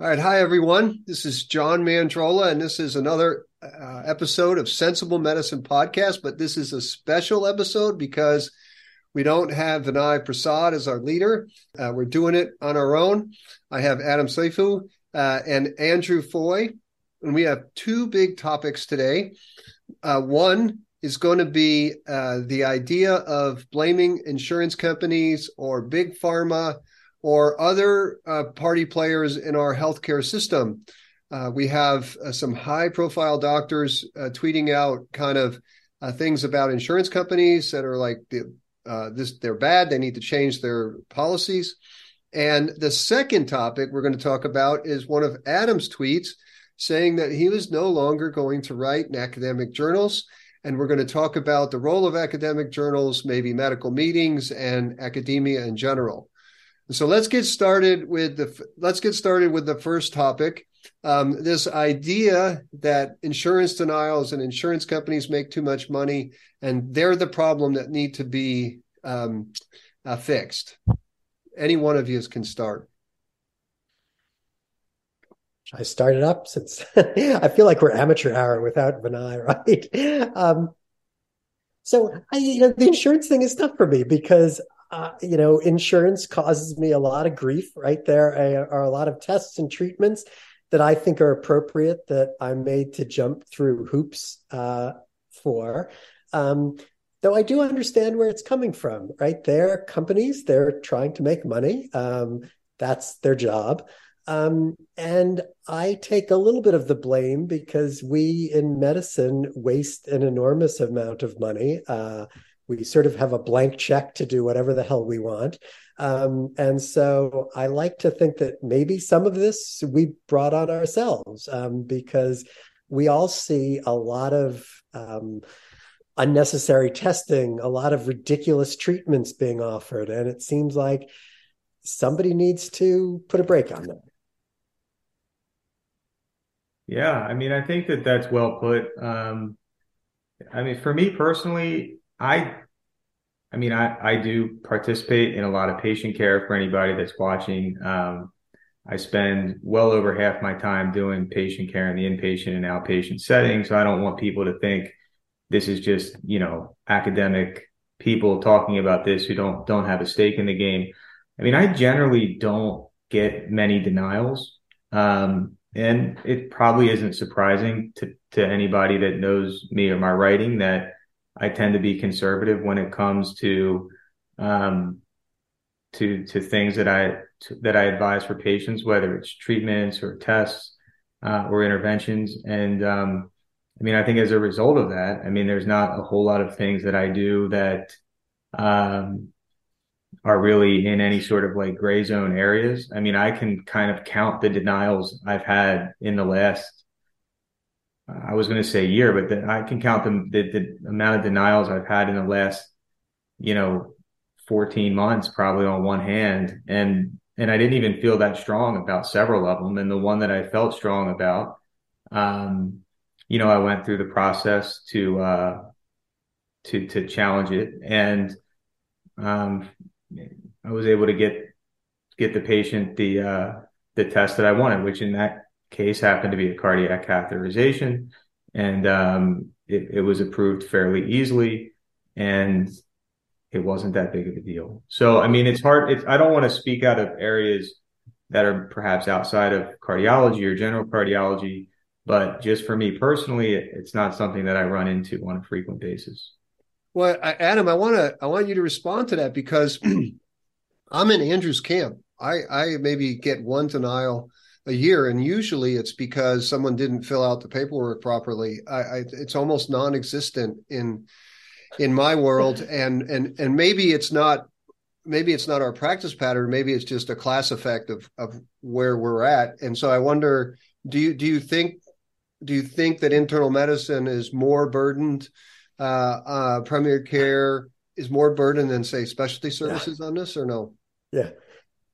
All right. Hi, everyone. This is John Mandrola, and this is another episode of Sensible Medicine Podcast, but this is a special episode because we don't have Vinay Prasad as our leader. We're doing it on our own. I have Adam Seifu and Andrew Foy, and we have two big topics today. One is going to be the idea of blaming insurance companies or big pharma or other party players in our healthcare system. We have some high-profile doctors tweeting out kind of things about insurance companies that are like, they're bad, they need to change their policies. And the second topic we're going to talk about is one of Adam's tweets saying that he was no longer going to write in academic journals. And we're going to talk about the role of academic journals, maybe medical meetings, and academia in general. So let's get started with the first topic. This idea that insurance denials and insurance companies make too much money, and they're the problem that need to be fixed. Any one of you can start. I started up since I feel like we're amateur hour without Vinay, right? So the insurance thing is tough for me because insurance causes me a lot of grief, right? There are a lot of tests and treatments that I think are appropriate that I'm made to jump through hoops for. Though I do understand where it's coming from, right? They're companies, they're trying to make money. That's their job. And I take a little bit of the blame because we in medicine waste an enormous amount of money. We sort of have a blank check to do whatever the hell we want. And so I like to think that maybe some of this we brought on ourselves because we all see a lot of unnecessary testing, a lot of ridiculous treatments being offered. And it seems like somebody needs to put a brake on that. Yeah, I mean, I think that's well put. For me personally, I do participate in a lot of patient care for anybody that's watching. I spend well over half my time doing patient care in the inpatient and outpatient setting. So I don't want people to think this is just, academic people talking about this who don't have a stake in the game. I mean, I generally don't get many denials. And it probably isn't surprising to anybody that knows me or my writing that I tend to be conservative when it comes to things that I advise for patients, whether it's treatments or tests or interventions. And I think as a result of that, there's not a whole lot of things that I do that are really in any sort of like gray zone areas. I can kind of count the denials I've had in the last. I was going to say year, but I can count the amount of denials I've had in the last, 14 months, probably on one hand. And I didn't even feel that strong about several of them. And the one that I felt strong about, I went through the process to challenge it. And I was able to get the patient the test that I wanted, which in that case happened to be a cardiac catheterization, and it was approved fairly easily, and it wasn't that big of a deal. So, it's hard. I don't want to speak out of areas that are perhaps outside of cardiology or general cardiology, but just for me personally, it's not something that I run into on a frequent basis. Well, Adam, I want you to respond to that because I'm in Andrew's camp. I maybe get one denial a year, and usually it's because someone didn't fill out the paperwork properly. It's almost non-existent in my world, and maybe it's not our practice pattern. Maybe it's just a class effect of where we're at. And so I wonder, do you think that internal medicine is more burdened, primary care is more burdened than say specialty services on this, or no? Yeah.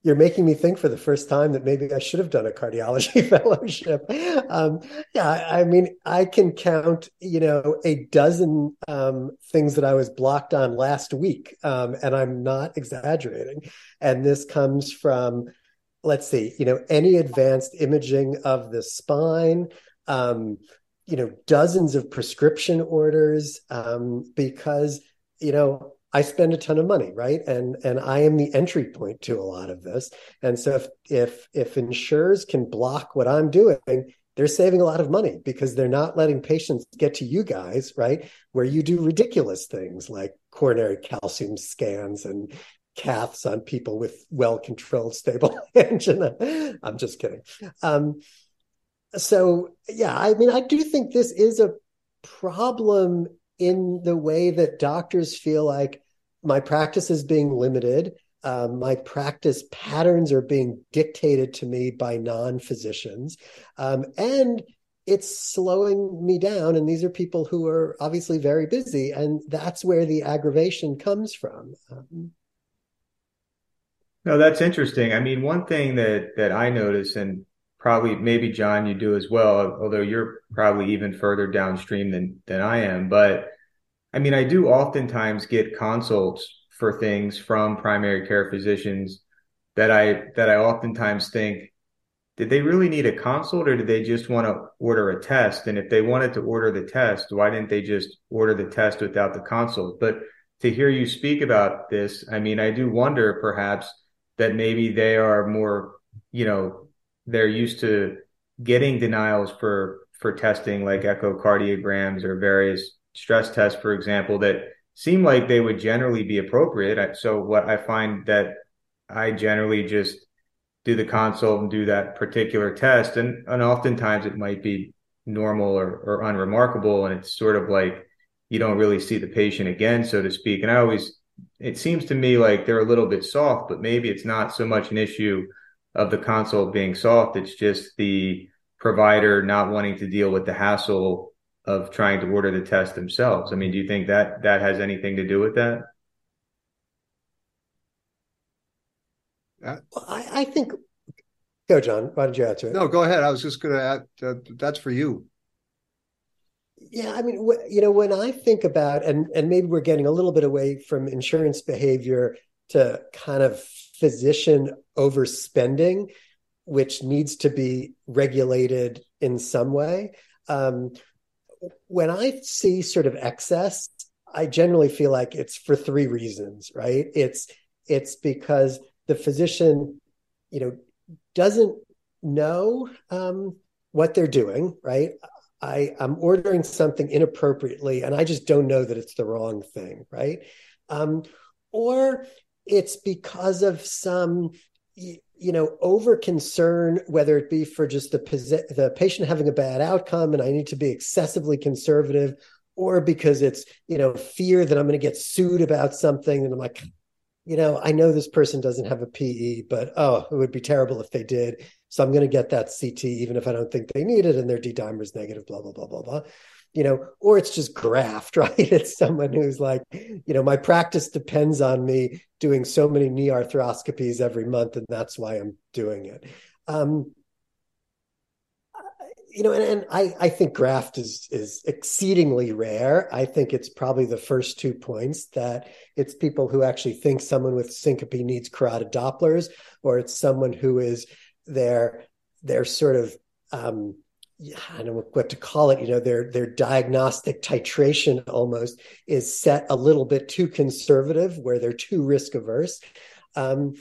You're making me think for the first time that maybe I should have done a cardiology fellowship. I can count, a dozen things that I was blocked on last week, and I'm not exaggerating. And this comes from let's see, any advanced imaging of the spine, dozens of prescription orders, because, I spend a ton of money, right? And I am the entry point to a lot of this. And so if insurers can block what I'm doing, they're saving a lot of money because they're not letting patients get to you guys, right? Where you do ridiculous things like coronary calcium scans and caths on people with well-controlled stable angina. I'm just kidding. I do think this is a problem in the way that doctors feel like my practice is being limited. My practice patterns are being dictated to me by non-physicians. And it's slowing me down. And these are people who are obviously very busy. And that's where the aggravation comes from. No, that's interesting. I mean, one thing that I notice, and maybe John, you do as well, although you're probably even further downstream than I am. But I mean, I do oftentimes get consults for things from primary care physicians that I oftentimes think, did they really need a consult or did they just want to order a test? And if they wanted to order the test, why didn't they just order the test without the consult? But to hear you speak about this, I mean, I do wonder perhaps that maybe they are more, they're used to getting denials for testing like echocardiograms or various stress tests, for example, that seem like they would generally be appropriate. So what I find that I generally just do the consult and do that particular test. And oftentimes it might be normal or unremarkable. And it's sort of like you don't really see the patient again, so to speak. And it seems to me like they're a little bit soft, but maybe it's not so much an issue of the consult being soft. It's just the provider not wanting to deal with the hassle of trying to order the test themselves. I mean, do you think that has anything to do with that? I think, go John, why don't you answer it? No, go ahead. I was just going to add, that's for you. Yeah, I mean, when I think about, and maybe we're getting a little bit away from insurance behavior to kind of physician overspending, which needs to be regulated in some way. When I see sort of excess, I generally feel like it's for three reasons, right? It's because the physician, doesn't know what they're doing, right? I'm ordering something inappropriately, and I just don't know that it's the wrong thing, right? Or it's because of some, over concern, whether it be for just the patient having a bad outcome and I need to be excessively conservative, or because it's, fear that I'm going to get sued about something. And I'm like, I know this person doesn't have a PE, but it would be terrible if they did. So I'm going to get that CT, even if I don't think they need it, and their D-dimer is negative, blah, blah, blah, blah, blah. Or it's just graft, right? It's someone who's like, my practice depends on me doing so many knee arthroscopies every month, and that's why I'm doing it. I think graft is exceedingly rare. I think it's probably the first 2 points, that it's people who actually think someone with syncope needs carotid Dopplers, or it's someone who is their sort of, I don't know what to call it, their diagnostic titration almost is set a little bit too conservative, where they're too risk averse. And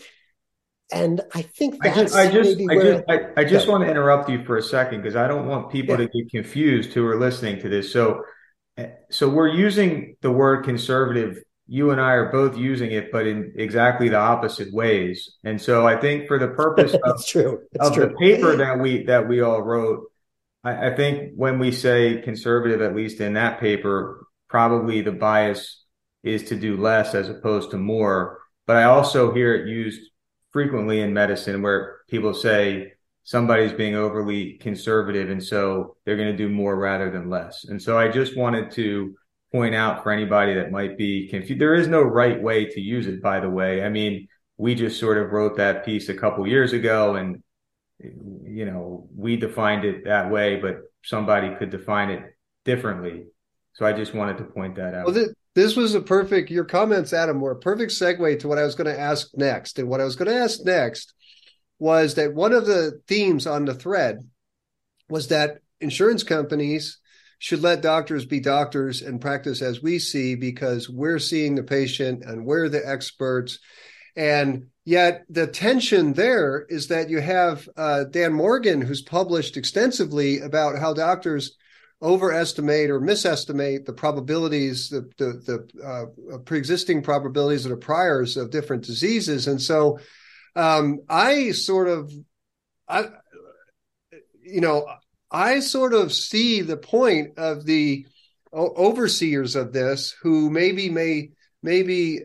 I think that's I just want to interrupt you for a second, because I don't want people to get confused who are listening to this. So we're using the word conservative. You and I are both using it, but in exactly the opposite ways. And so I think for the purpose of, the paper that we all wrote, I think when we say conservative, at least in that paper, probably the bias is to do less as opposed to more. But I also hear it used frequently in medicine, where people say somebody's being overly conservative, and so they're going to do more rather than less. And so I just wanted to point out for anybody that might be confused, there is no right way to use it, by the way. I mean, we just sort of wrote that piece a couple years ago, and we defined it that way, but somebody could define it differently. So I just wanted to point that out. Well, this was your comments, Adam, were a perfect segue to what I was going to ask next. was that one of the themes on the thread was that insurance companies should let doctors be doctors and practice as we see, because we're seeing the patient and we're the experts. And yet the tension there is that you have Dan Morgan, who's published extensively about how doctors overestimate or misestimate the probabilities, the pre-existing probabilities that are priors of different diseases. And so I sort of see the point of the overseers of this, who maybe,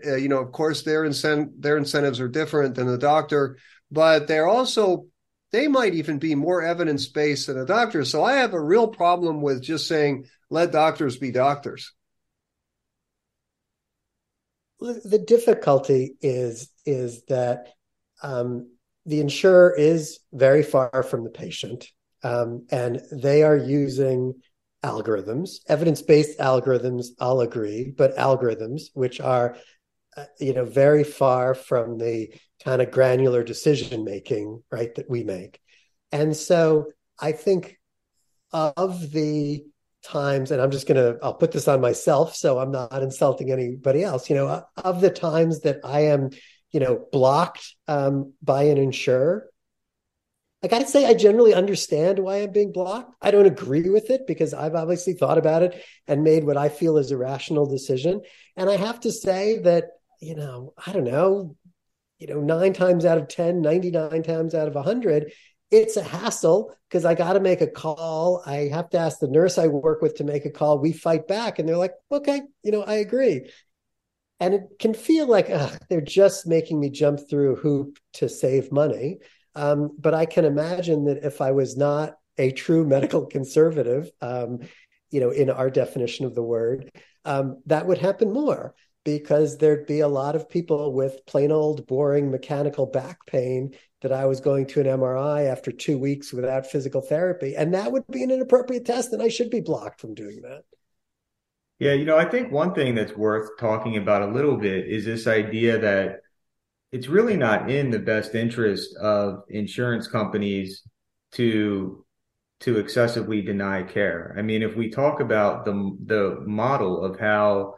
of course, their incentives are different than the doctor, but they're also, they might even be more evidence-based than a doctor. So I have a real problem with just saying, let doctors be doctors. The difficulty is that the insurer is very far from the patient. And they are using algorithms, evidence-based algorithms, I'll agree, but algorithms which are, very far from the kind of granular decision-making, right, that we make. And so I think of the times, and I'll put this on myself, so I'm not insulting anybody else, of the times that I am, blocked by an insurer, I got to say, I generally understand why I'm being blocked. I don't agree with it because I've obviously thought about it and made what I feel is a rational decision. And I have to say that, 9 times out of 10, 99 times out of 100, it's a hassle because I got to make a call. I have to ask the nurse I work with to make a call. We fight back and they're like, okay, I agree. And it can feel like they're just making me jump through a hoop to save money. But I can imagine that if I was not a true medical conservative, in our definition of the word, that would happen more, because there'd be a lot of people with plain old boring mechanical back pain that I was going to an MRI after 2 weeks without physical therapy. And that would be an inappropriate test, and I should be blocked from doing that. Yeah, I think one thing that's worth talking about a little bit is this idea that it's really not in the best interest of insurance companies to excessively deny care. I mean, if we talk about the model of how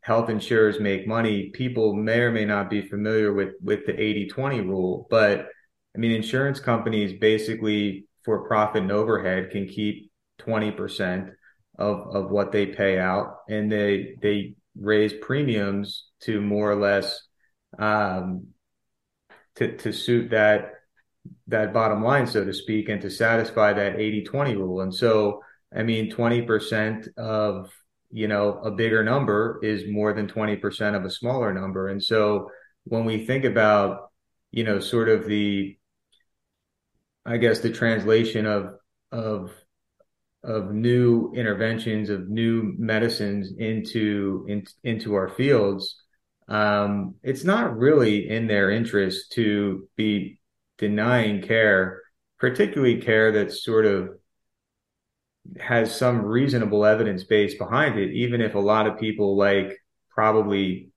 health insurers make money, people may or may not be familiar with the 80-20 rule. But I mean, insurance companies basically for profit and overhead can keep 20% of what they pay out, and they raise premiums to more or less to suit that bottom line, so to speak, and to satisfy that 80-20 rule. And so, I mean, 20% of, a bigger number is more than 20% of a smaller number. And so when we think about, sort of the translation of new interventions, of new medicines into our fields, it's not really in their interest to be denying care, particularly care that sort of has some reasonable evidence base behind it, even if a lot of people like probably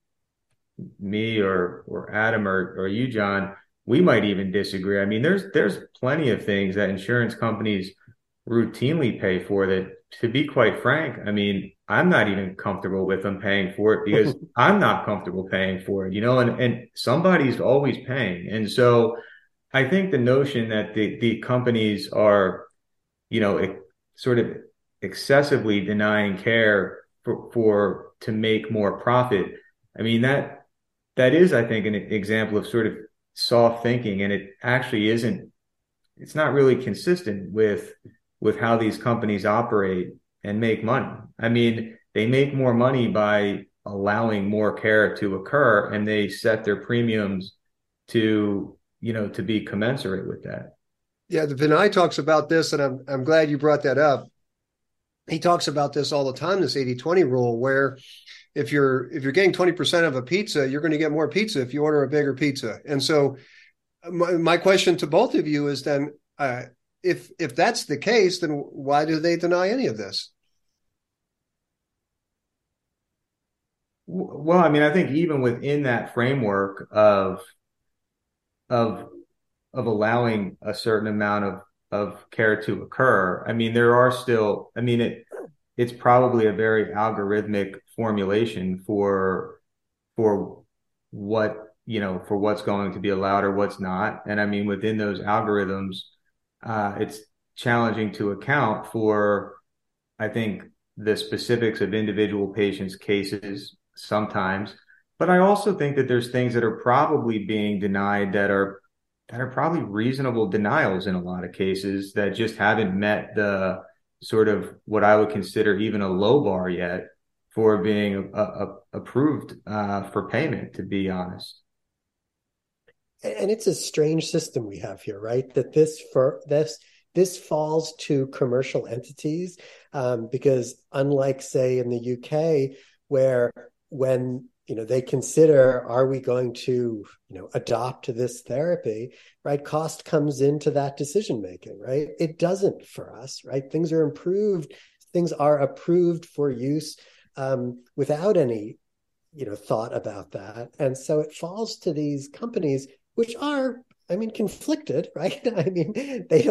me or Adam or you, John, we might even disagree. I mean, there's plenty of things that insurance companies routinely pay for that, to be quite frank, I mean, I'm not even comfortable with them paying for it because I'm not comfortable paying for it, and somebody's always paying. And so I think the notion that the companies are, sort of excessively denying care for to make more profit, I mean, that is, I think, an example of sort of soft thinking. And it actually isn't, it's not really consistent with how these companies operate and make money. I mean, they make more money by allowing more care to occur, and they set their premiums to be commensurate with that. Yeah, Vinay talks about this, and I'm glad you brought that up. He talks about this all the time, this 80-20 rule, where if you're getting 20% of a pizza, you're going to get more pizza if you order a bigger pizza. And so my question to both of you is then, If that's the case, then why do they deny any of this? Well, I mean, I think even within that framework of of allowing a certain amount of care to occur. I mean, there are still, I mean, it's probably a very algorithmic formulation for what, you know, for what's going to be allowed or what's not. And I mean, within those algorithms, it's challenging to account for, I think, the specifics of individual patients' cases sometimes. But I also think that there's things that are probably being denied that are probably reasonable denials in a lot of cases that just haven't met the sort of what I would consider even a low bar yet for being approved for payment, to be honest. And it's a strange system we have here, right? That this falls to commercial entities, because unlike, say, in the UK, where when they consider, are we going to adopt this therapy, right? Cost comes into that decision making, right? It doesn't for us, right? Things are approved for use without any thought about that, and so it falls to these companies, which are, I mean, conflicted, right? I mean, they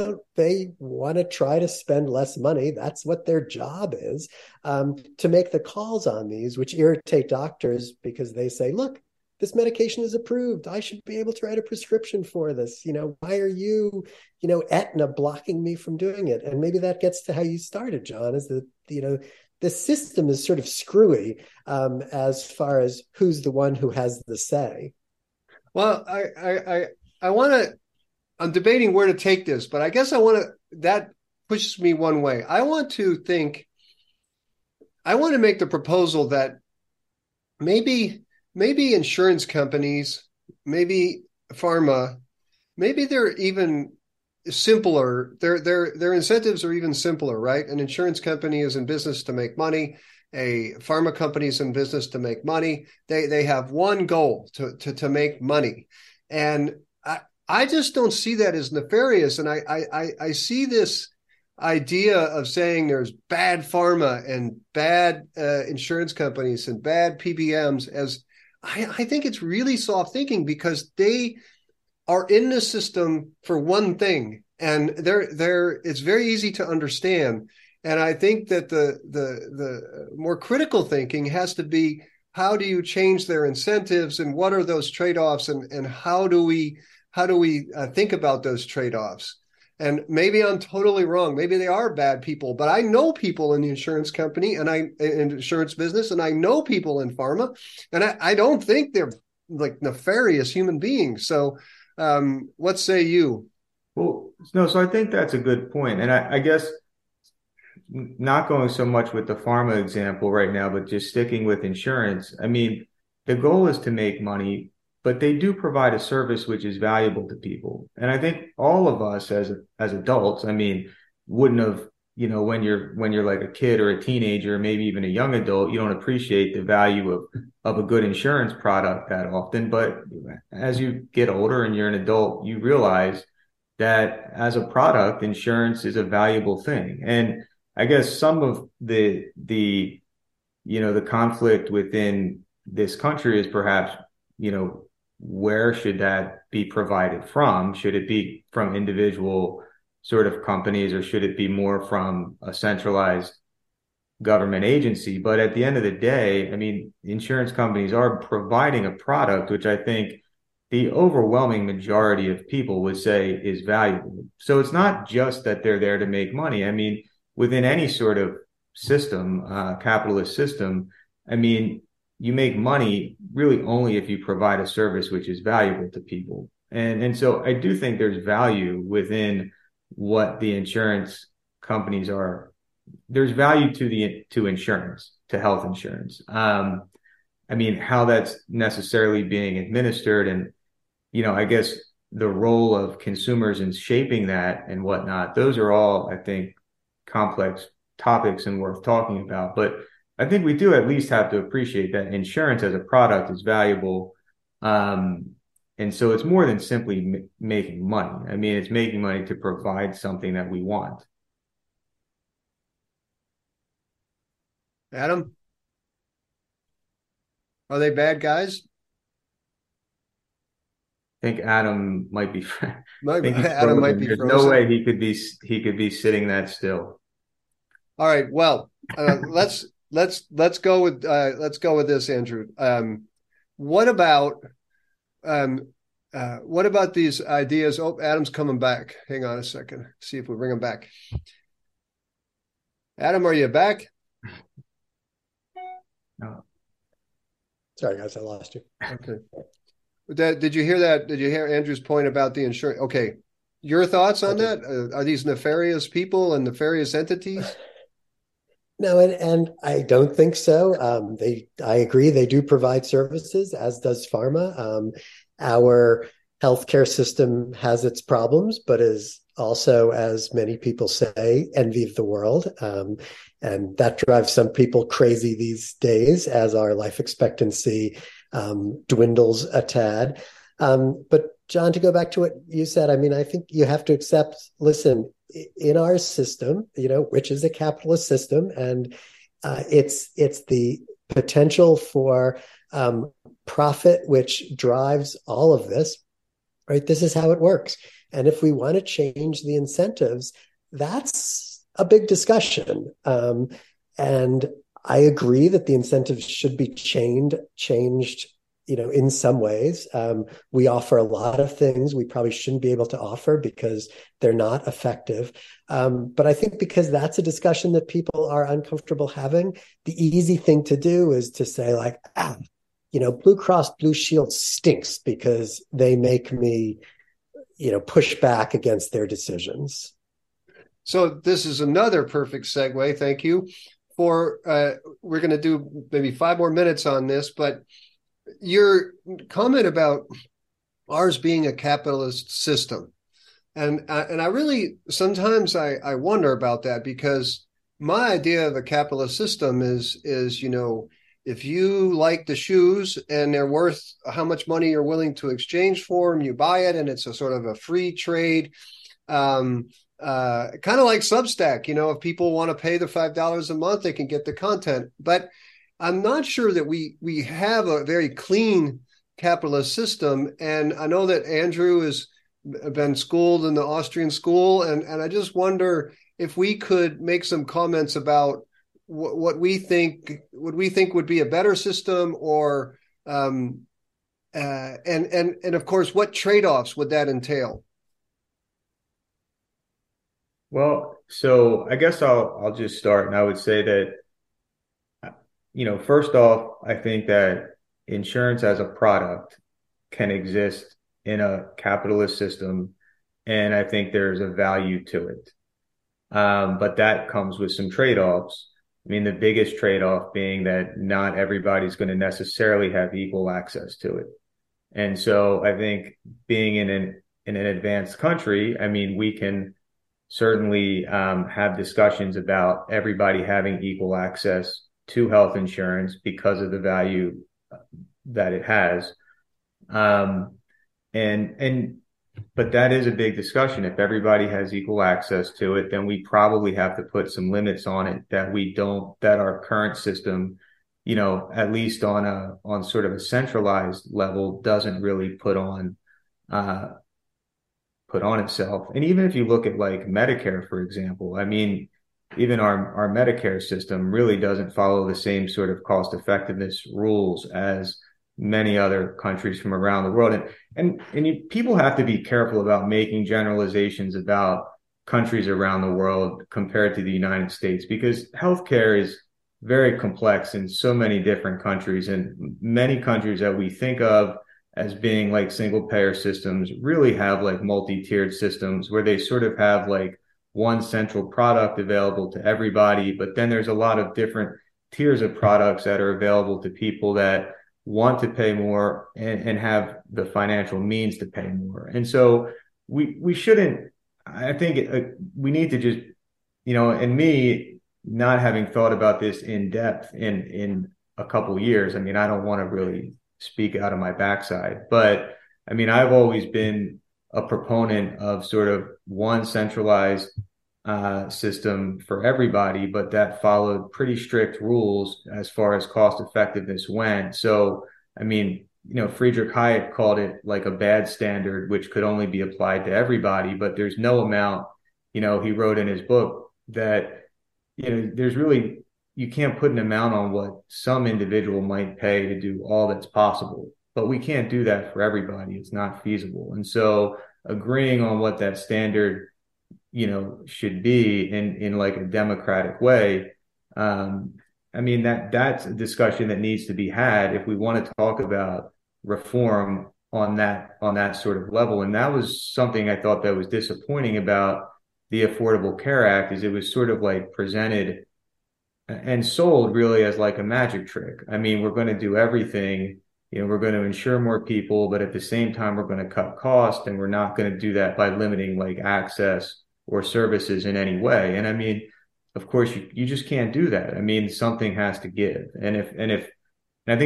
want to try to spend less money. That's what their job is, to make the calls on these, which irritate doctors because they say, look, this medication is approved. I should be able to write a prescription for this. Why are you, Aetna, blocking me from doing it? And maybe that gets to how you started, John, is that, the system is sort of screwy as far as who's the one who has the say. Well, I want to, I'm debating where to take this, but I guess that pushes me one way. I want to make the proposal that maybe insurance companies, maybe pharma, maybe they're even simpler. Their incentives are even simpler, right? An insurance company is in business to make money. A pharma company is in business to make money. They have one goal, to make money. And I just don't see that as nefarious. And I see this idea of saying there's bad pharma and bad insurance companies and bad PBMs as I think it's really soft thinking, because they are in the system for one thing, and it's very easy to understand. And I think that the more critical thinking has to be, how do you change their incentives, and what are those trade-offs, and how do we think about those trade-offs? And maybe I'm totally wrong. Maybe they are bad people, but I know people in the insurance company and insurance business, and I know people in pharma, and I don't think they're like nefarious human beings. So what say you? Well, no, so I think that's a good point. And I guess not going so much with the pharma example right now, but just sticking with insurance. I mean, the goal is to make money, but they do provide a service which is valuable to people. And I think all of us as adults, I mean, wouldn't have, when you're like a kid or a teenager, maybe even a young adult, you don't appreciate the value of a good insurance product that often. But as you get older and you're an adult, you realize that as a product, insurance is a valuable thing. And I guess some of the conflict within this country is perhaps, where should that be provided from? Should it be from individual sort of companies, or should it be more from a centralized government agency? But at the end of the day, I mean, insurance companies are providing a product which I think the overwhelming majority of people would say is valuable. So it's not just that they're there to make money. I mean, within any sort of system, capitalist system, I mean, you make money really only if you provide a service which is valuable to people. And so I do think there's value within what the insurance companies are. There's value to insurance, to health insurance. I mean, how that's necessarily being administered and, I guess the role of consumers in shaping that and whatnot, those are all, I think, complex topics and worth talking about. But I think we do at least have to appreciate that insurance as a product is valuable. And so it's more than simply making money. I mean, it's making money to provide something that we want. Adam, are they bad guys? think Adam might be. Adam might be. There's no way he could be sitting that still. All right. Well, let's go with this, Andrew. What about these ideas? Oh, Adam's coming back. Hang on a second. See if we bring him back. Adam, are you back? No. Sorry, guys, I lost you. Okay. Did you hear that? Did you hear Andrew's point about the insurance? Okay. Your thoughts on that? Are these nefarious people and nefarious entities? No, and I don't think so. I agree. They do provide services, as does pharma. Our healthcare system has its problems, but is also, as many people say, envy of the world. And that drives some people crazy these days as our life expectancy dwindles a tad. But John, to go back to what you said, I mean, I think you have to accept, listen, in our system, which is a capitalist system, and it's the potential for profit, which drives all of this, right? This is how it works. And if we want to change the incentives, that's a big discussion. And I agree that the incentives should be changed, in some ways. We offer a lot of things we probably shouldn't be able to offer because they're not effective. But I think because that's a discussion that people are uncomfortable having, the easy thing to do is to say like, Blue Cross Blue Shield stinks because they make me, push back against their decisions. So this is another perfect segue. Thank you for, we're going to do maybe 5 more minutes on this, but your comment about ours being a capitalist system. And I really, sometimes I wonder about that, because my idea of a capitalist system is if you like the shoes and they're worth how much money you're willing to exchange for them, you buy it, and it's a sort of a free trade, kind of like Substack. If people want to pay the $5 a month, they can get the content. But I'm not sure that we have a very clean capitalist system. And I know that Andrew has been schooled in the Austrian school, and I just wonder if we could make some comments about what we think would be a better system, or and of course, what trade-offs would that entail? Well, so I guess I'll just start, and I would say that, first off, I think that insurance as a product can exist in a capitalist system, and I think there's a value to it. But that comes with some trade-offs. I mean, the biggest trade-off being that not everybody's going to necessarily have equal access to it. And so I think being in an advanced country, I mean, we can certainly have discussions about everybody having equal access to health insurance because of the value that it has. But that is a big discussion. If everybody has equal access to it, then we probably have to put some limits on it that our current system, at least on sort of a centralized level, doesn't really put on itself. And even if you look at like Medicare, for example, I mean, even our Medicare system really doesn't follow the same sort of cost effectiveness rules as many other countries from around the world. And people have to be careful about making generalizations about countries around the world compared to the United States, because healthcare is very complex in so many different countries, and many countries that we think of as being like single payer systems really have like multi-tiered systems where they sort of have like one central product available to everybody. But then there's a lot of different tiers of products that are available to people that want to pay more and have the financial means to pay more. And so we shouldn't, I think we need to just, and me not having thought about this in depth in a couple of years, I mean, I don't want to really speak out of my backside, but I mean, I've always been a proponent of sort of one centralized system for everybody, but that followed pretty strict rules as far as cost effectiveness went. So, I mean, Friedrich Hayek called it like a bad standard, which could only be applied to everybody, but there's no amount, he wrote in his book that, there's really, you can't put an amount on what some individual might pay to do all that's possible, but we can't do that for everybody. It's not feasible. And so agreeing on what that standard, should be in like a democratic way, that's a discussion that needs to be had if we want to talk about reform on that sort of level. And that was something I thought that was disappointing about the Affordable Care Act, is it was sort of like presented and sold really as like a magic trick. We're going to do everything, we're going to insure more people, but at the same time, we're going to cut costs, and we're not going to do that by limiting like access or services in any way. And of course, you just can't do that. Something has to give. And I think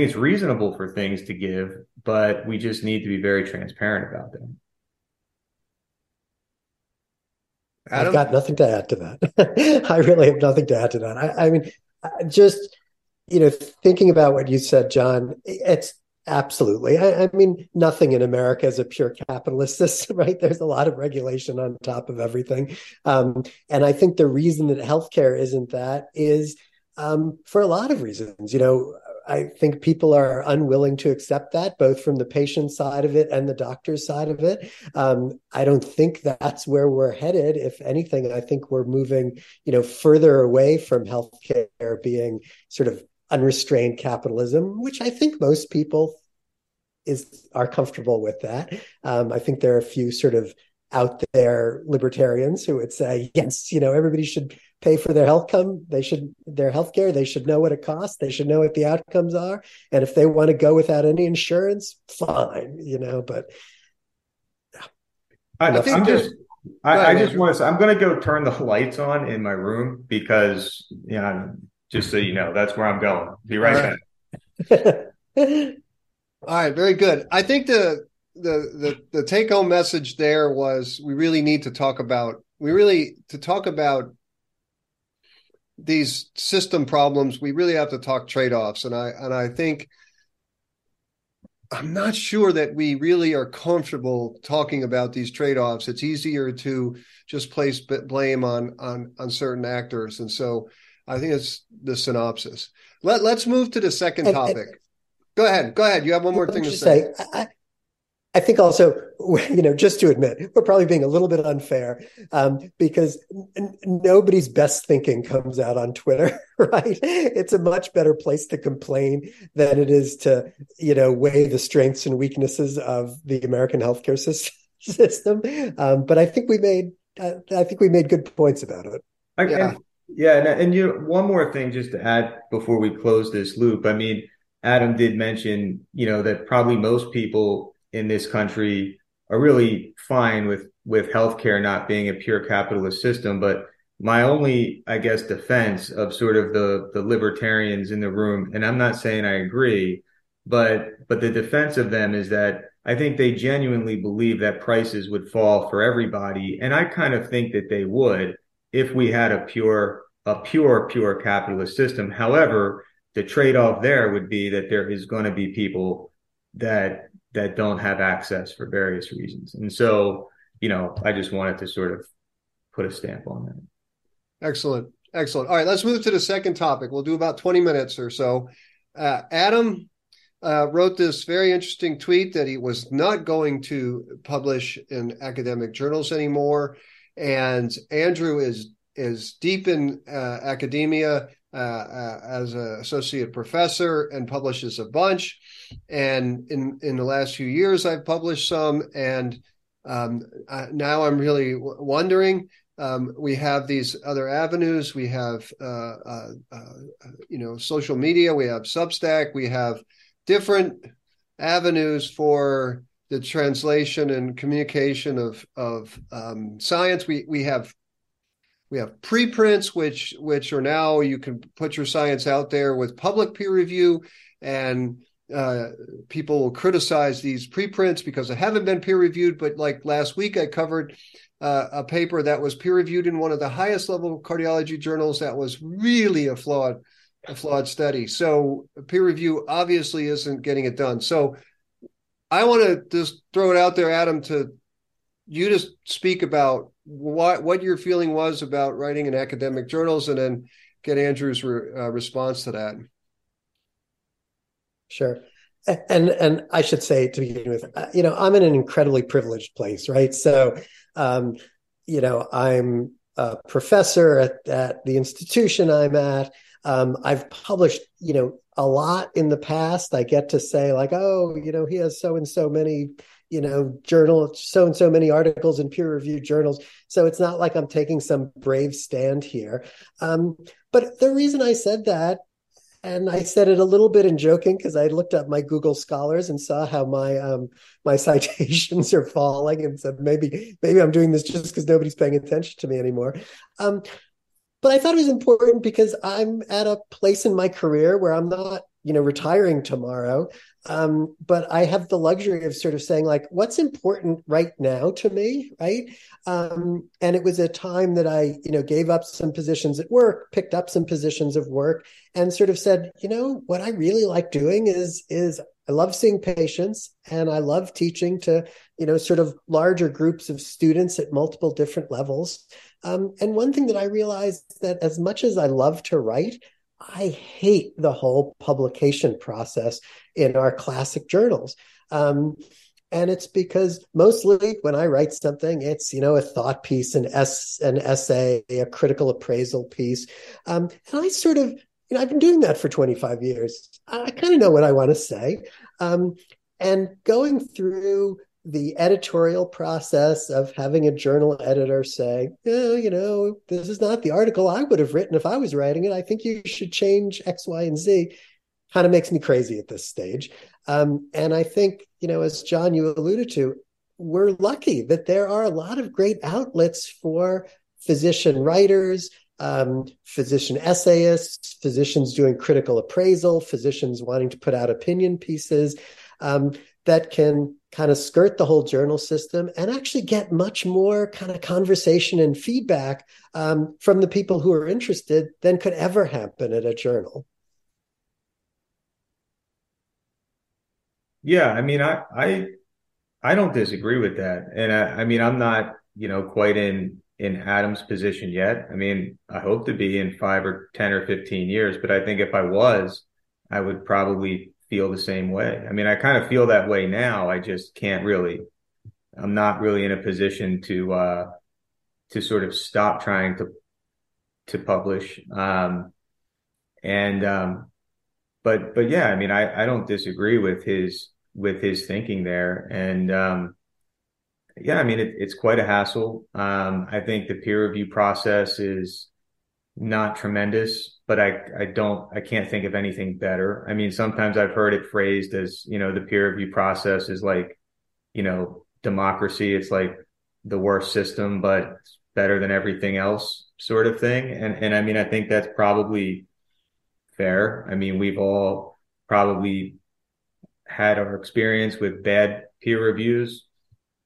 it's reasonable for things to give, but we just need to be very transparent about them. I've got nothing to add to that. I really have nothing to add to that. Thinking about what you said, John, it's absolutely. Nothing in America is a pure capitalist system, right? There's a lot of regulation on top of everything. And I think the reason that healthcare isn't that is for a lot of reasons. I think people are unwilling to accept that, both from the patient side of it and the doctor's side of it. I don't think that's where we're headed. If anything, I think we're moving, further away from healthcare being sort of unrestrained capitalism, which I think most people are comfortable with that. I think there are a few sort of out there libertarians who would say, yes, everybody should pay for their healthcare. They should know what it costs. They should know what the outcomes are. And if they want to go without any insurance, fine, I'm going to go turn the lights on in my room because, just so you know, that's where I'm going. Be right back. All right, very good. I think the take-home message there was we really need to talk about these system problems. We really have to talk trade-offs, and I think I'm not sure that we really are comfortable talking about these trade-offs. It's easier to just place blame on certain actors, and so I think it's the synopsis. Let's move to the second topic. Go ahead. You have one more thing to say. I think also, just to admit, we're probably being a little bit unfair because nobody's best thinking comes out on Twitter, right? It's a much better place to complain than it is to, weigh the strengths and weaknesses of the American healthcare system. But I think we made good points about it. Okay. Yeah. Yeah. And one more thing just to add before we close this loop. Adam did mention, that probably most people in this country are really fine with healthcare not being a pure capitalist system. But my only, I guess, defense of sort of the libertarians in the room, and I'm not saying I agree, but the defense of them is that I think they genuinely believe that prices would fall for everybody. And I kind of think that they would, if we had a pure capitalist system. However, the trade-off there would be that there is going to be people that don't have access for various reasons. And so, I just wanted to sort of put a stamp on that. Excellent. All right, let's move to the second topic. We'll do about 20 minutes or so. Adam wrote this very interesting tweet that he was not going to publish in academic journals anymore. And Andrew is deep in academia as an associate professor and publishes a bunch. And in the last few years, I've published some. And now I'm really wondering. We have these other avenues. We have social media. We have Substack. We have different avenues for the translation and communication of science. We have preprints, which are now, you can put your science out there with public peer review, and people will criticize these preprints because they haven't been peer reviewed. But like last week, I covered a paper that was peer reviewed in one of the highest level cardiology journals. That was really a flawed study. So peer review obviously isn't getting it done. So I want to just throw it out there, Adam, to you just speak about what your feeling was about writing in academic journals, and then get Andrew's response to that. Sure. And I should say to begin with, you know, I'm in an incredibly privileged place, right? So, you know, I'm a professor at the institution I'm at. I've published, you know, a lot in the past. I get to say like, oh, you know, he has so and so many, you know, so and so many articles in peer reviewed journals. So it's not like I'm taking some brave stand here. But the reason I said that, and I said it a little bit in joking, because I looked up my Google Scholars and saw how my my citations are falling, and said maybe I'm doing this just because nobody's paying attention to me anymore. But I thought it was important because I'm at a place in my career where I'm not, you know, retiring tomorrow, but I have the luxury of sort of saying like, what's important right now to me, right? And it was a time that I, you know, gave up some positions at work, picked up some positions of work, and sort of said, you know, what I really like doing is I love seeing patients, and I love teaching to, you know, sort of larger groups of students at multiple different levels. And one thing that I realized that as much as I love to write, I hate the whole publication process in our classic journals. And it's because mostly when I write something, it's, you know, a thought piece, an essay, a critical appraisal piece. And I sort of, you know, I've been doing that for 25 years. I kind of know what I want to say. And going through the editorial process of having a journal editor say, oh, you know, this is not the article I would have written if I was writing it. I think you should change X, Y, and Z. Kind of makes me crazy at this stage. And I think, you know, as John, you alluded to, we're lucky that there are a lot of great outlets for physician writers, physician essayists, physicians doing critical appraisal, physicians wanting to put out opinion pieces, that can kind of skirt the whole journal system and actually get much more kind of conversation and feedback from the people who are interested than could ever happen at a journal. Yeah, I mean, I don't disagree with that. And I mean, I'm not, you know, quite in Adam's position yet. I mean, I hope to be in 5 or 10 or 15 years, but I think if I was, I would probably feel the same way. I mean, I kind of feel that way now. I just can't really, I'm not really in a position to sort of stop trying to publish. But yeah, I mean, I don't disagree with his thinking there. And, yeah, I mean, it's quite a hassle. I think the peer review process is not tremendous, but I can't think of anything better. I mean, sometimes I've heard it phrased as, you know, the peer review process is like, you know, democracy. It's like the worst system, but it's better than everything else sort of thing. And I mean, I think that's probably fair. I mean, we've all probably had our experience with bad peer reviews.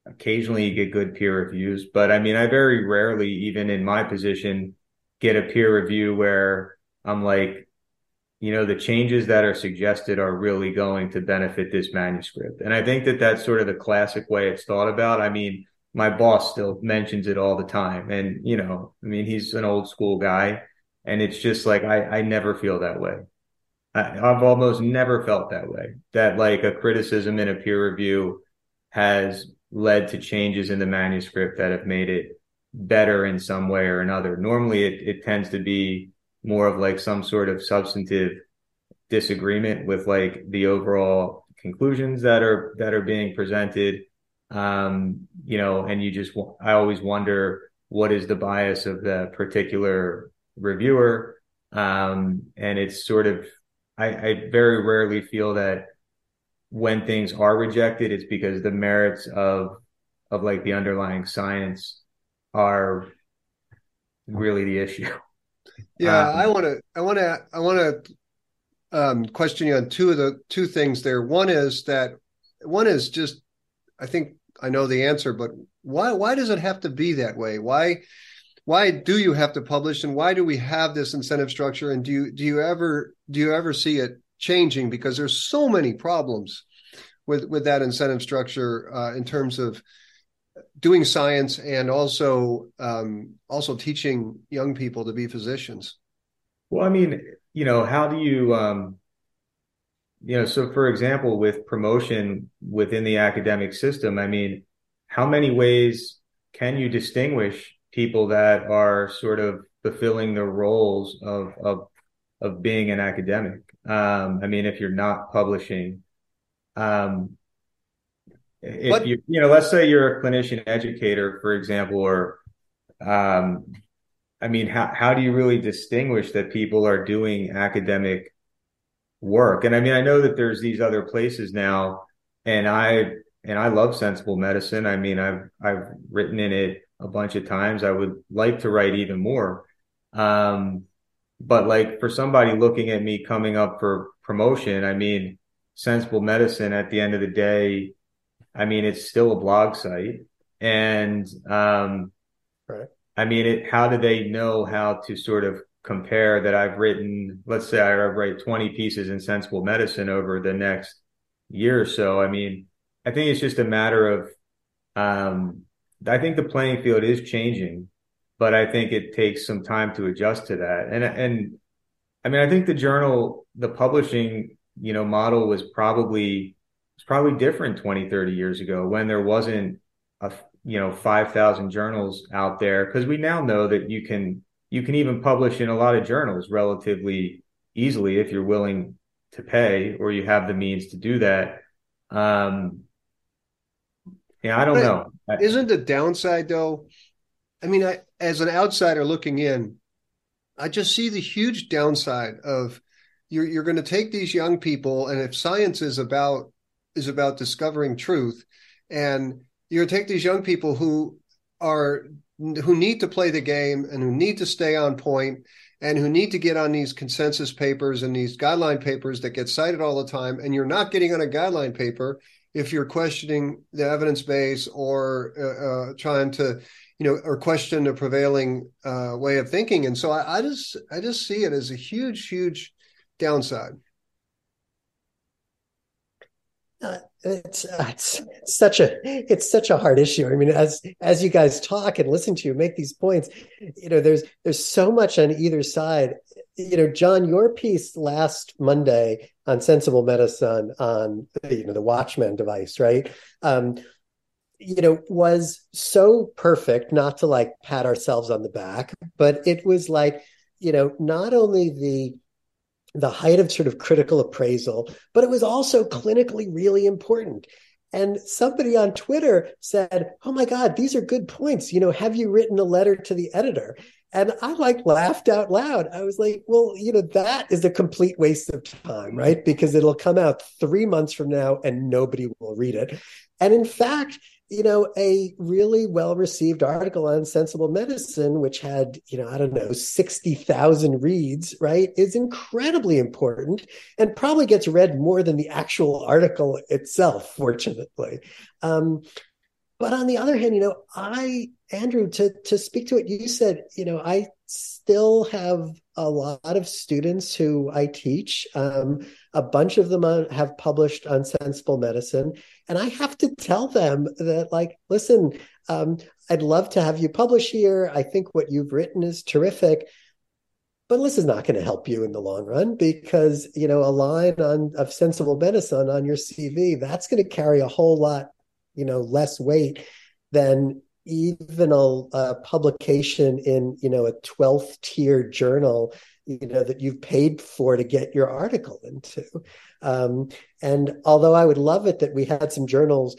Occasionally you get good peer reviews, but I mean, I very rarely, even in my position, get a peer review where I'm like, you know, the changes that are suggested are really going to benefit this manuscript. And I think that that's sort of the classic way it's thought about. I mean, my boss still mentions it all the time. And, you know, I mean, he's an old school guy. And it's just like, I never feel that way. I've almost never felt that way, that like a criticism in a peer review has led to changes in the manuscript that have made it better in some way or another. Normally it tends to be more of like some sort of substantive disagreement with like the overall conclusions that are being presented. You know, and I always wonder what is the bias of the particular reviewer. And it's sort of, I very rarely feel that when things are rejected, it's because the merits of like the underlying science are really the issue. Yeah, I want to question you on two things there. One is just, I think I know the answer, but why does it have to be that way? Why do you have to publish, and why do we have this incentive structure? And do you ever see it changing? Because there's so many problems with that incentive structure in terms of doing science and also teaching young people to be physicians? Well, I mean, you know, how do you, so for example, with promotion within the academic system, I mean, how many ways can you distinguish people that are sort of fulfilling the roles of being an academic? I mean, if you're not publishing, if you, let's say you're a clinician educator, for example, or, I mean, how do you really distinguish that people are doing academic work? And I mean, I know that there's these other places now, and I love Sensible Medicine. I mean, I've written in it a bunch of times. I would like to write even more. But like for somebody looking at me coming up for promotion, I mean, Sensible Medicine at the end of the day, I mean, it's still a blog site. And, right. I mean, how do they know how to sort of compare that I've written, let's say I write 20 pieces in Sensible Medicine over the next year or so. I mean, I think it's just a matter of, I think the playing field is changing, but I think it takes some time to adjust to that. And I mean, I think the publishing, model was probably different 20, 30 years ago when there wasn't 5,000 journals out there. Cause we now know that you can even publish in a lot of journals relatively easily if you're willing to pay or you have the means to do that. I don't know. Isn't the downside though? I mean, as an outsider looking in, I just see the huge downside of you're going to take these young people, and if science is about discovering truth, and you take these young people who need to play the game and who need to stay on point and who need to get on these consensus papers and these guideline papers that get cited all the time, and you're not getting on a guideline paper if you're questioning the evidence base or trying to, or question the prevailing way of thinking. And so I just see it as a huge, huge downside. It's such a hard issue. I mean, as you guys talk and listen to you make these points, there's so much on either side. John, your piece last Monday on Sensible Medicine on the Watchman device, right? Was so perfect, not to like pat ourselves on the back, but it was like, not only the height of sort of critical appraisal, but it was also clinically really important. And somebody on Twitter said, "Oh my God, these are good points. Have you written a letter to the editor?" And I laughed out loud. I was like, well, that is a complete waste of time, right? Because it'll come out 3 months from now and nobody will read it. And in fact, a really well-received article on Sensible Medicine, which had, 60,000 reads, right, is incredibly important and probably gets read more than the actual article itself, fortunately. But on the other hand, Andrew, to speak to what you said, I still have a lot of students who I teach. A bunch of them have published on Sensible Medicine. And I have to tell them that, listen, I'd love to have you publish here. I think what you've written is terrific. But this is not going to help you in the long run because, a line of Sensible Medicine on your CV, that's going to carry a whole lot, less weight than even a publication in, a 12th tier journal, that you've paid for to get your article into. And although I would love it that we had some journals,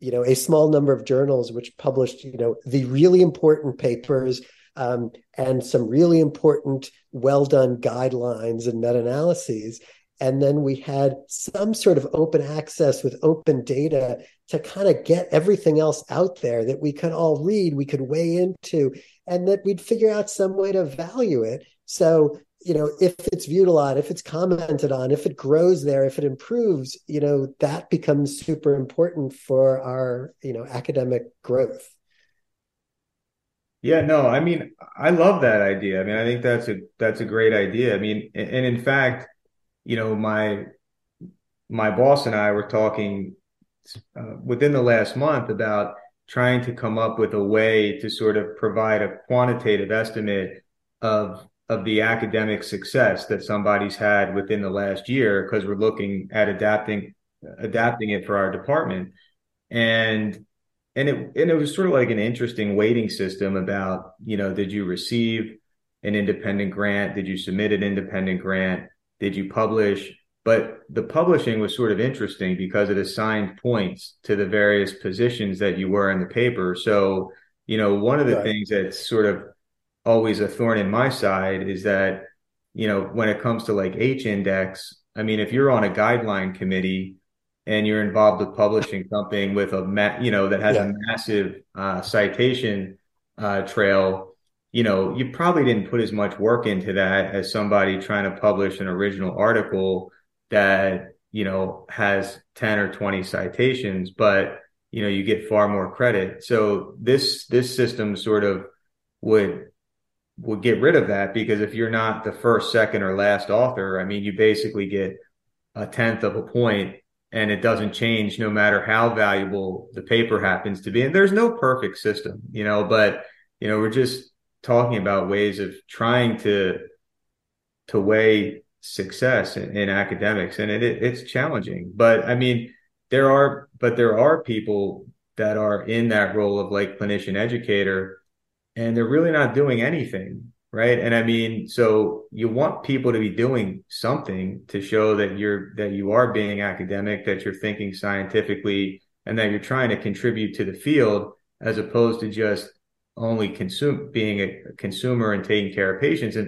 a small number of journals which published, the really important papers and some really important, well done guidelines and meta-analyses. And then we had some sort of open access with open data to kind of get everything else out there that we could all read, we could weigh into, and that we'd figure out some way to value it. So, if it's viewed a lot, if it's commented on, if it grows there, if it improves, that becomes super important for our, academic growth. Yeah, no, I mean, I love that idea. I mean, I think that's a great idea. I mean, and in fact, my boss and I were talking within the last month about trying to come up with a way to sort of provide a quantitative estimate of the academic success that somebody's had within the last year, because we're looking at adapting it for our department. And it was sort of like an interesting weighting system about, you know, did you receive an independent grant? Did you submit an independent grant? Did you publish? But the publishing was sort of interesting because it assigned points to the various positions that you were in the paper. So, you know, one of the things that's sort of always a thorn in my side is that, you know, when it comes to like H-index, I mean, if you're on a guideline committee and you're involved with publishing something with a massive citation trail, you know, you probably didn't put as much work into that as somebody trying to publish an original article that, you know, has 10 or 20 citations, but, you know, you get far more credit. So this system sort of would get rid of that, because if you're not the first, second, or last author, I mean, you basically get 1/10 of a point, and it doesn't change no matter how valuable the paper happens to be. And there's no perfect system, you know, but, you know, we're just talking about ways of trying to weigh success in academics. And it's challenging, but I mean, there are people that are in that role of like clinician educator, and they're really not doing anything, right? And I mean, so you want people to be doing something to show that you are being academic, that you're thinking scientifically, and that you're trying to contribute to the field, as opposed to just only being a consumer and taking care of patients.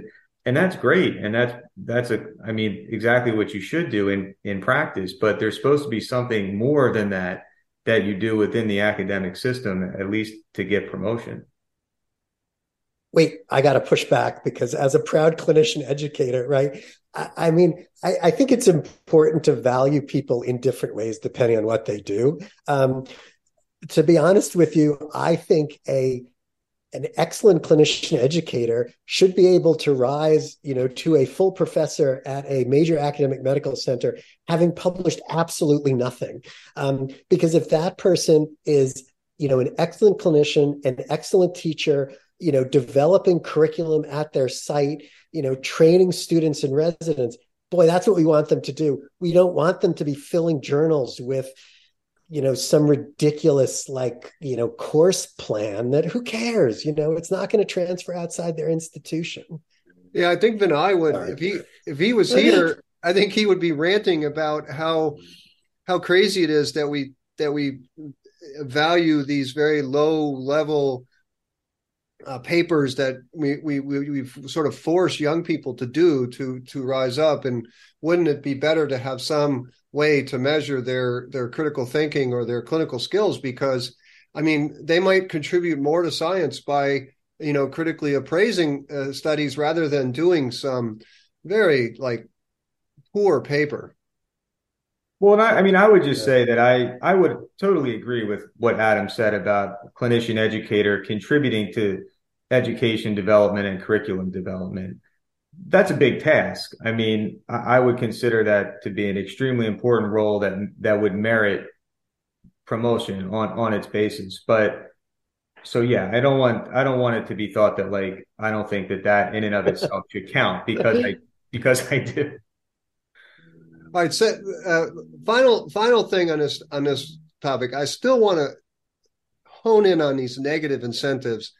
And that's great. And that's exactly what you should do in practice, but there's supposed to be something more than that you do within the academic system, at least to get promotion. Wait, I got to push back, because as a proud clinician educator, right? I mean, I think it's important to value people in different ways depending on what they do. To be honest with you, I think an excellent clinician educator should be able to rise, you know, to a full professor at a major academic medical center, having published absolutely nothing. Because if that person is, you know, an excellent clinician, an excellent teacher, you know, developing curriculum at their site, you know, training students and residents, boy, that's what we want them to do. We don't want them to be filling journals with, you know, some ridiculous, like, you know, course plan that who cares, you know, it's not going to transfer outside their institution. Yeah. I think Vinay would, if he was here, I think he would be ranting about how crazy it is that we value these very low level papers that we sort of force young people to do to rise up. And wouldn't it be better to have some way to measure their critical thinking or their clinical skills? Because, I mean, they might contribute more to science by, you know, critically appraising studies rather than doing some very, like, poor paper. Well, and I would just say that I would totally agree with what Adam said about clinician educator contributing to education development and curriculum development. That's a big task. I mean, I would consider that to be an extremely important role that would merit promotion on its basis. But so, yeah, I don't want it to be thought that, like, I don't think that in and of itself should count, because I do. All right. So, final thing on this topic, I still want to hone in on these negative incentives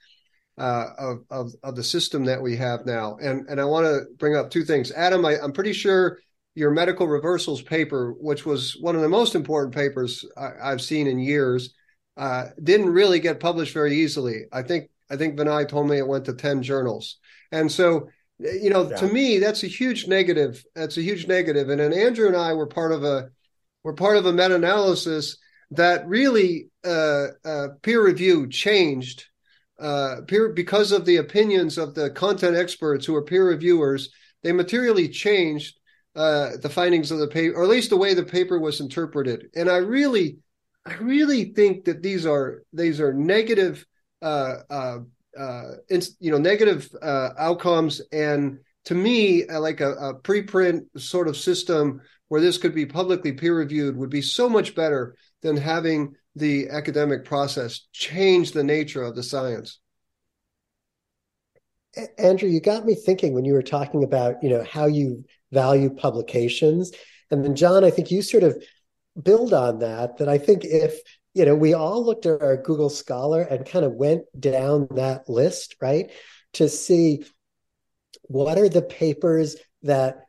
of the system that we have now. And I want to bring up two things. Adam, I'm pretty sure your medical reversals paper, which was one of the most important papers I've seen in years, didn't really get published very easily. I think Vinay told me it went to 10 journals. And so, you know, yeah, to me, that's a huge negative. That's a huge negative. And then Andrew and I were part of a meta-analysis that really peer review changed. Because of the opinions of the content experts who are peer reviewers, they materially changed the findings of the paper, or at least the way the paper was interpreted. And I really think that these are negative, negative outcomes and to me, like a preprint sort of system where this could be publicly peer reviewed would be so much better than having the academic process change the nature of the science. Andrew, you got me thinking when you were talking about, you know, how you value publications. And then, John, I think you sort of build on that, that I think if, you know, we all looked at our Google Scholar and kind of went down that list, right, to see what are the papers that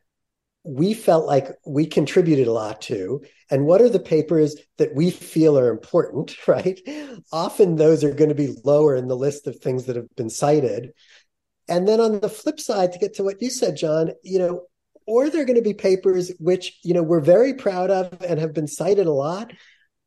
we felt like we contributed a lot to, and what are the papers that we feel are important, right? Often those are going to be lower in the list of things that have been cited. And then on the flip side, to get to what you said, John, you know, or they're going to be papers which, you know, we're very proud of and have been cited a lot,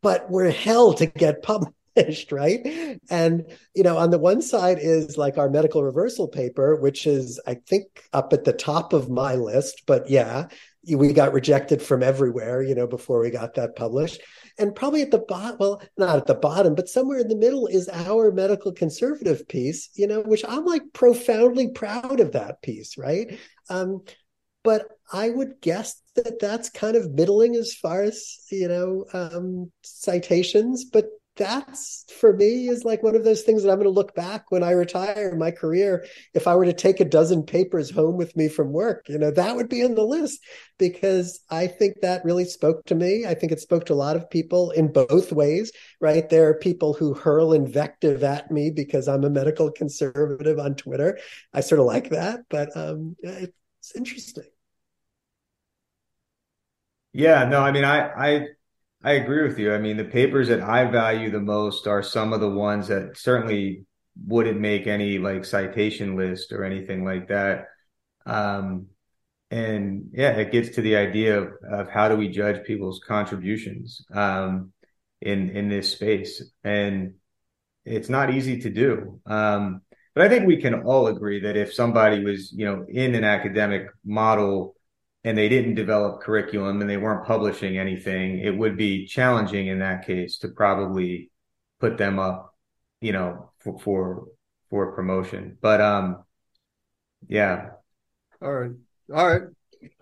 but we're hell to get published, right? And, you know, on the one side is like our medical reversal paper, which is, I think, up at the top of my list. But yeah, we got rejected from everywhere, you know, before we got that published. And probably at the bottom, well, not at the bottom, but somewhere in the middle is our medical conservative piece, you know, which I'm like profoundly proud of that piece, right? But I would guess that that's kind of middling as far as, you know, citations. But that's, for me, is like one of those things that I'm going to look back when I retire in my career. If I were to take a dozen papers home with me from work, you know, that would be on the list, because I think that really spoke to me. I think it spoke to a lot of people in both ways, right? There are people who hurl invective at me because I'm a medical conservative on Twitter. I sort of like that, but it's interesting. Yeah, no, I mean, I agree with you. I mean, the papers that I value the most are some of the ones that certainly wouldn't make any like citation list or anything like that. And yeah, it gets to the idea of how do we judge people's contributions in this space. And it's not easy to do. But I think we can all agree that if somebody was, you know, in an academic model and they didn't develop curriculum and they weren't publishing anything, it would be challenging in that case to probably put them up, you know, for promotion. But yeah. All right.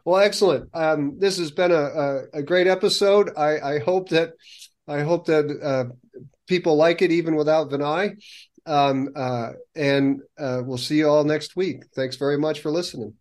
Well, excellent. This has been a great episode. I hope that people like it even without Vinay. And we'll see you all next week. Thanks very much for listening.